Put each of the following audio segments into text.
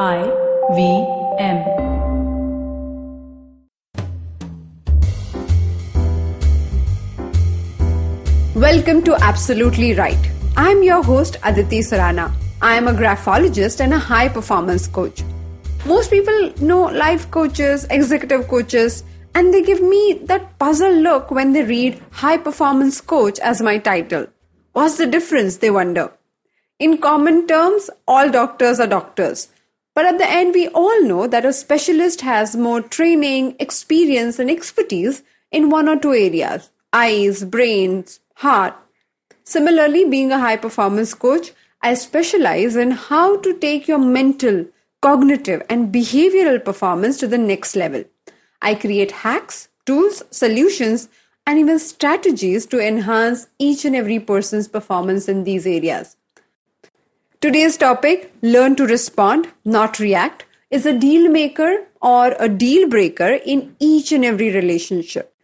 IVM. Welcome to Absolutely Right. I'm your host Aditi Surana. I am a graphologist and a high performance coach. Most people know life coaches, executive coaches, and they give me that puzzled look when they read high performance coach as my title. What's the difference, they wonder. In common terms, all doctors are doctors. But at the end, we all know that a specialist has more training, experience, and expertise in one or two areas: eyes, brains, heart. Similarly, being a high-performance coach, I specialize in how to take your mental, cognitive, and behavioral performance to the next level. I create hacks, tools, solutions, and even strategies to enhance each and every person's performance in these areas. Today's topic, learn to respond, not react, is a deal maker or a deal breaker in each and every relationship.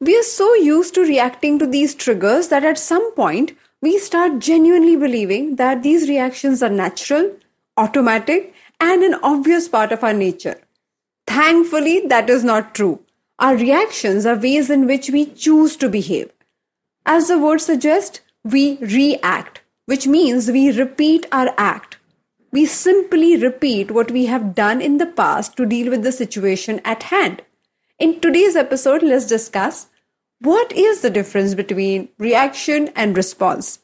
We are so used to reacting to these triggers that at some point we start genuinely believing that these reactions are natural, automatic, and an obvious part of our nature. Thankfully, that is not true. Our reactions are ways in which we choose to behave. As the word suggests, we react, which means we repeat our act. We simply repeat what we have done in the past to deal with the situation at hand. In today's episode, let's discuss what is the difference between reaction and response.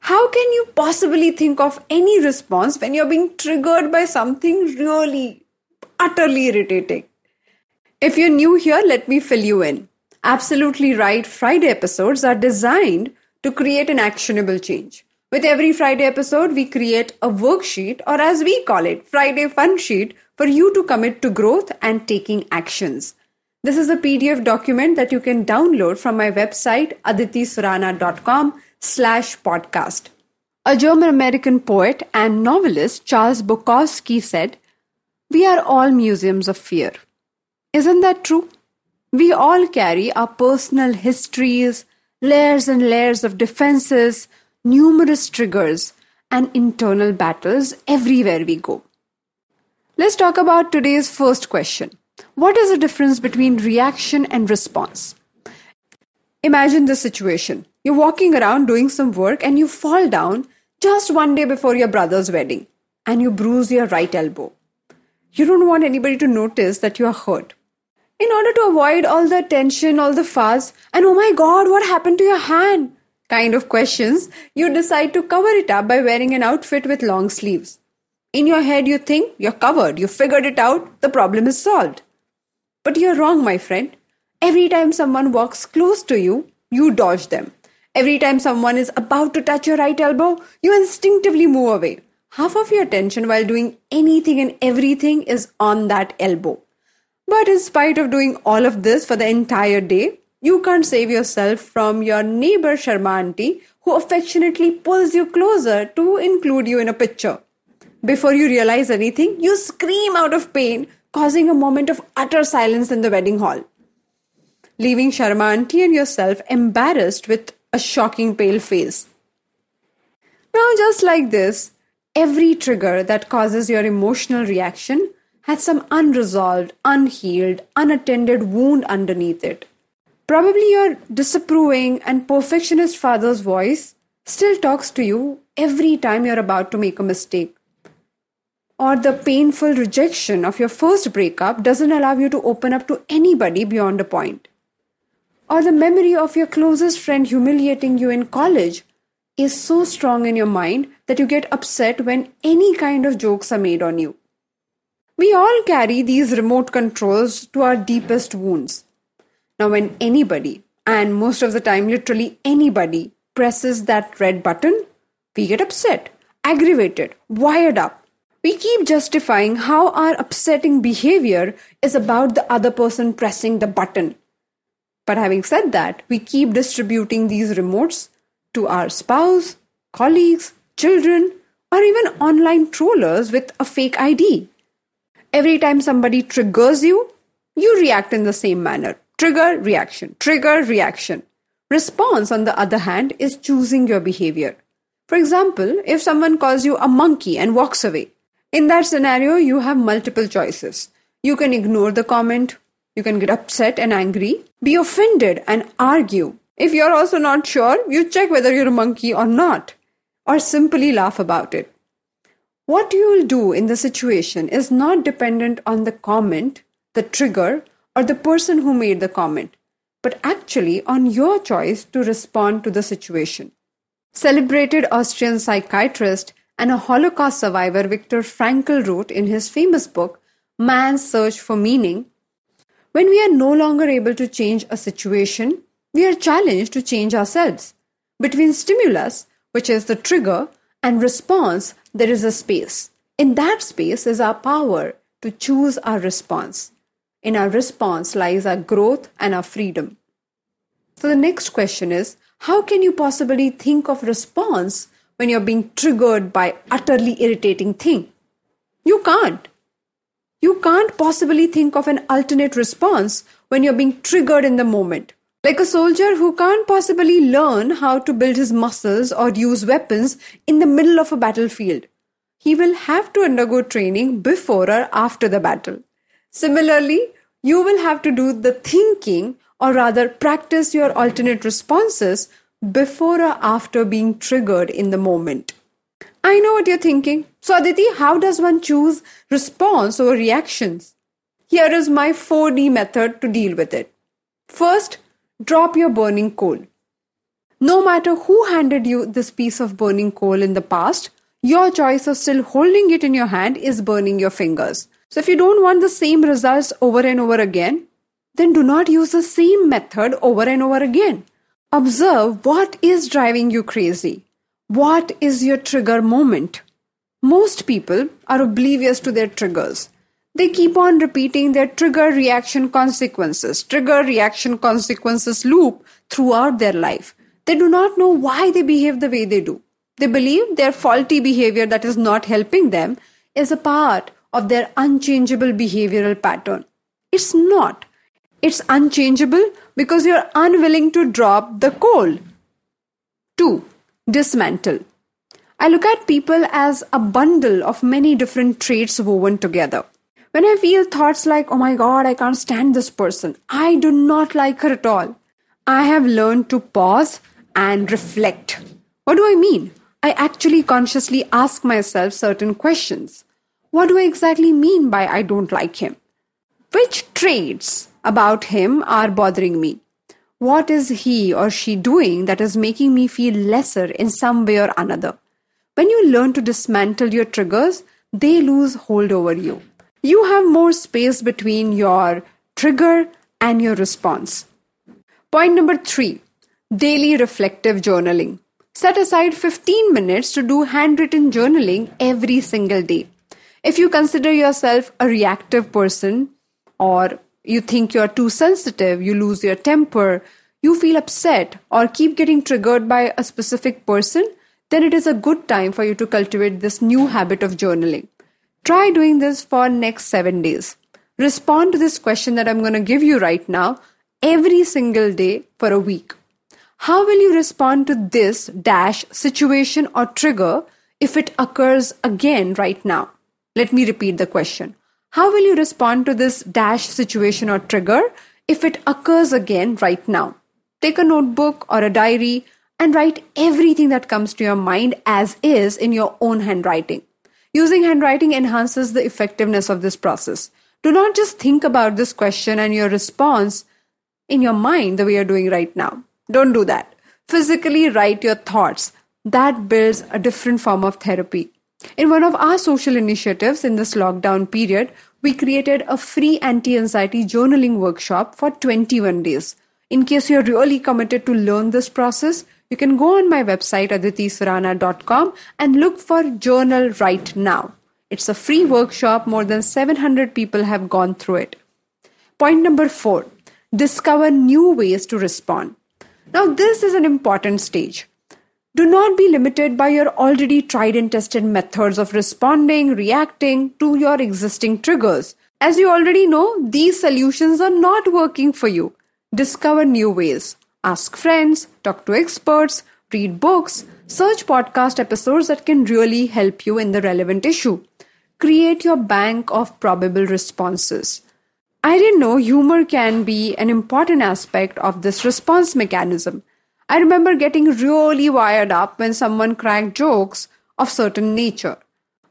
How can you possibly think of any response when you're being triggered by something really, utterly irritating? If you're new here, let me fill you in. Absolutely Right Friday episodes are designed to create an actionable change. With every Friday episode, we create a worksheet, or as we call it, Friday Fun Sheet, for you to commit to growth and taking actions. This is a PDF document that you can download from my website, aditisurana.com/podcast. A German-American poet and novelist, Charles Bukowski, said, "We are all museums of fear." Isn't that true? We all carry our personal histories, layers and layers of defenses, numerous triggers, and internal battles everywhere we go. Let's talk about today's first question. What is the difference between reaction and response? Imagine this situation. You're walking around doing some work and you fall down just one day before your brother's wedding and you bruise your right elbow. You don't want anybody to notice that you are hurt. In order to avoid all the attention, all the fuss, and "oh my God, what happened to your hand?" kind of questions, you decide to cover it up by wearing an outfit with long sleeves. In your head, you think you're covered, you figured it out, the problem is solved. But you're wrong, my friend. Every time someone walks close to you, you dodge them. Every time someone is about to touch your right elbow, you instinctively move away. Half of your attention while doing anything and everything is on that elbow. But in spite of doing all of this for the entire day, you can't save yourself from your neighbor Sharma Auntie, who affectionately pulls you closer to include you in a picture. Before you realize anything, you scream out of pain, causing a moment of utter silence in the wedding hall, leaving Sharma Auntie and yourself embarrassed with a shocking pale face. Now, just like this, every trigger that causes your emotional reaction has some unresolved, unhealed, unattended wound underneath it. Probably your disapproving and perfectionist father's voice still talks to you every time you're about to make a mistake. Or the painful rejection of your first breakup doesn't allow you to open up to anybody beyond a point. Or the memory of your closest friend humiliating you in college is so strong in your mind that you get upset when any kind of jokes are made on you. We all carry these remote controls to our deepest wounds. Now, when anybody, and most of the time literally anybody, presses that red button, we get upset, aggravated, wired up. We keep justifying how our upsetting behavior is about the other person pressing the button. But having said that, we keep distributing these remotes to our spouse, colleagues, children, or even online trollers with a fake ID. Every time somebody triggers you, you react in the same manner. Trigger, reaction, trigger, reaction. Response, on the other hand, is choosing your behavior. For example, if someone calls you a monkey and walks away, In that scenario, you have multiple choices. You can ignore the comment. You can get upset and angry, be offended and argue. If you're also not sure, you check whether you're a monkey or not, or simply laugh about it. What you'll do in the situation is not dependent on the comment, the trigger, or the person who made the comment, but actually on your choice to respond to the situation. Celebrated Austrian psychiatrist and a Holocaust survivor Viktor Frankl wrote in his famous book, Man's Search for Meaning, when we are no longer able to change a situation, we are challenged to change ourselves. Between stimulus, which is the trigger, and response, there is a space. In that space is our power to choose our response. In our response lies our growth and our freedom. So the next question is, how can you possibly think of response when you're being triggered by utterly irritating thing? You can't. You can't possibly think of an alternate response when you're being triggered in the moment. Like a soldier who can't possibly learn how to build his muscles or use weapons in the middle of a battlefield. He will have to undergo training before or after the battle. Similarly, you will have to do the thinking, or rather practice your alternate responses before or after being triggered in the moment. I know what you're thinking. So Aditi, how does one choose response over reactions? Here is my 4D method to deal with it. First, drop your burning coal. No matter who handed you this piece of burning coal in the past, your choice of still holding it in your hand is burning your fingers. So if you don't want the same results over and over again, then do not use the same method over and over again. Observe what is driving you crazy. What is your trigger moment? Most people are oblivious to their triggers. They keep on repeating their trigger-reaction-consequences loop throughout their life. They do not know why they behave the way they do. They believe their faulty behavior that is not helping them is a part of their unchangeable behavioral pattern. It's not. It's unchangeable because you're unwilling to drop the coal. 2. Dismantle. I look at people as a bundle of many different traits woven together. When I feel thoughts like, oh my God, I can't stand this person. I do not like her at all. I have learned to pause and reflect. What do I mean? I actually consciously ask myself certain questions. What do I exactly mean by I don't like him? Which traits about him are bothering me? What is he or she doing that is making me feel lesser in some way or another? When you learn to dismantle your triggers, they lose hold over you. You have more space between your trigger and your response. Point number 3, daily reflective journaling. Set aside 15 minutes to do handwritten journaling every single day. If you consider yourself a reactive person, or you think you're too sensitive, you lose your temper, you feel upset or keep getting triggered by a specific person, then it is a good time for you to cultivate this new habit of journaling. Try doing this for next 7 days. Respond to this question that I'm going to give you right now every single day for a week. How will you respond to this situation or trigger if it occurs again right now? Let me repeat the question. How will you respond to this situation or trigger if it occurs again right now? Take a notebook or a diary and write everything that comes to your mind as is in your own handwriting. Using handwriting enhances the effectiveness of this process. Do not just think about this question and your response in your mind the way you're doing right now. Don't do that. Physically write your thoughts. That builds a different form of therapy. In one of our social initiatives in this lockdown period, we created a free anti-anxiety journaling workshop for 21 days. In case you're really committed to learn this process, you can go on my website aditisurana.com and look for Journal Right Now. It's a free workshop. More than 700 people have gone through it. Point number 4, discover new ways to respond. Now this is an important stage. Do not be limited by your already tried and tested methods of responding, reacting to your existing triggers. As you already know, these solutions are not working for you. Discover new ways. Ask friends, talk to experts, read books, search podcast episodes that can really help you in the relevant issue. create your bank of probable responses. I didn't know humor can be an important aspect of this response mechanism. I remember getting really wired up when someone cracked jokes of certain nature.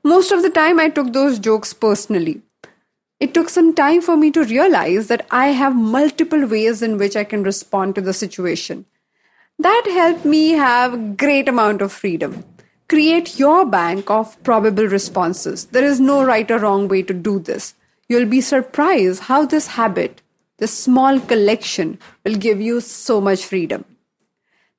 Most of the time, I took those jokes personally. It took some time for me to realize that I have multiple ways in which I can respond to the situation. That helped me have a great amount of freedom. Create your bank of probable responses. There is no right or wrong way to do this. You'll be surprised how this habit, this small collection, will give you so much freedom.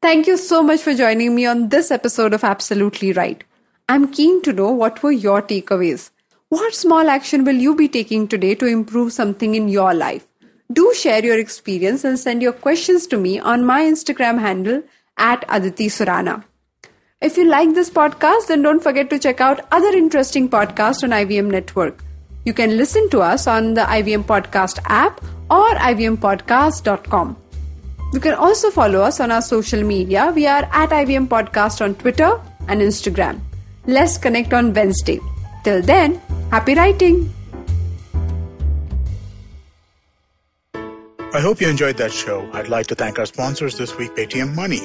Thank you so much for joining me on this episode of Absolutely Right. I'm keen to know what were your takeaways. What small action will you be taking today to improve something in your life? Do share your experience and send your questions to me on my Instagram handle @AditiSurana. If you like this podcast, then don't forget to check out other interesting podcasts on IVM Network. You can listen to us on the IVM Podcast app or ivmpodcast.com. You can also follow us on our social media. We are @IVM Podcast on Twitter and Instagram. Let's connect on Wednesday. Till then, happy writing! I hope you enjoyed that show. I'd like to thank our sponsors this week, Paytm Money.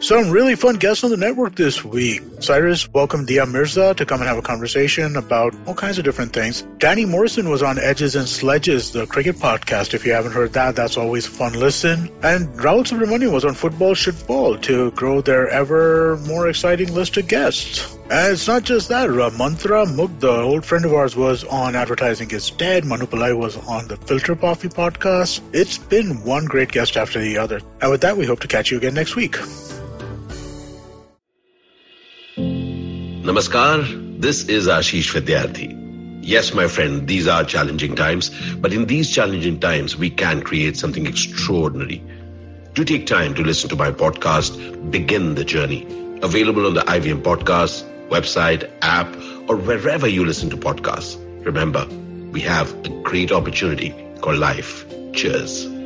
Some really fun guests on the network this week. Cyrus welcomed Dia Mirza to come and have a conversation about all kinds of different things. Danny Morrison was on Edges and Sledges, the cricket podcast. If you haven't heard that, that's always a fun listen. And Raul Subramani was on Football Should Ball to grow their ever more exciting list of guests. And it's not just that. Ramantra Mugda, old friend of ours, was on Advertising is Dead. Manu Pillai was on the Filter Coffee podcast. It's been one great guest after the other. And with that, we hope to catch you again next week. Namaskar, this is Ashish Vidyarthi. Yes, my friend, these are challenging times, but in these challenging times, we can create something extraordinary. Do take time to listen to my podcast, Begin the Journey, available on the IVM Podcasts website, app, or wherever you listen to podcasts. Remember, we have a great opportunity called life. Cheers.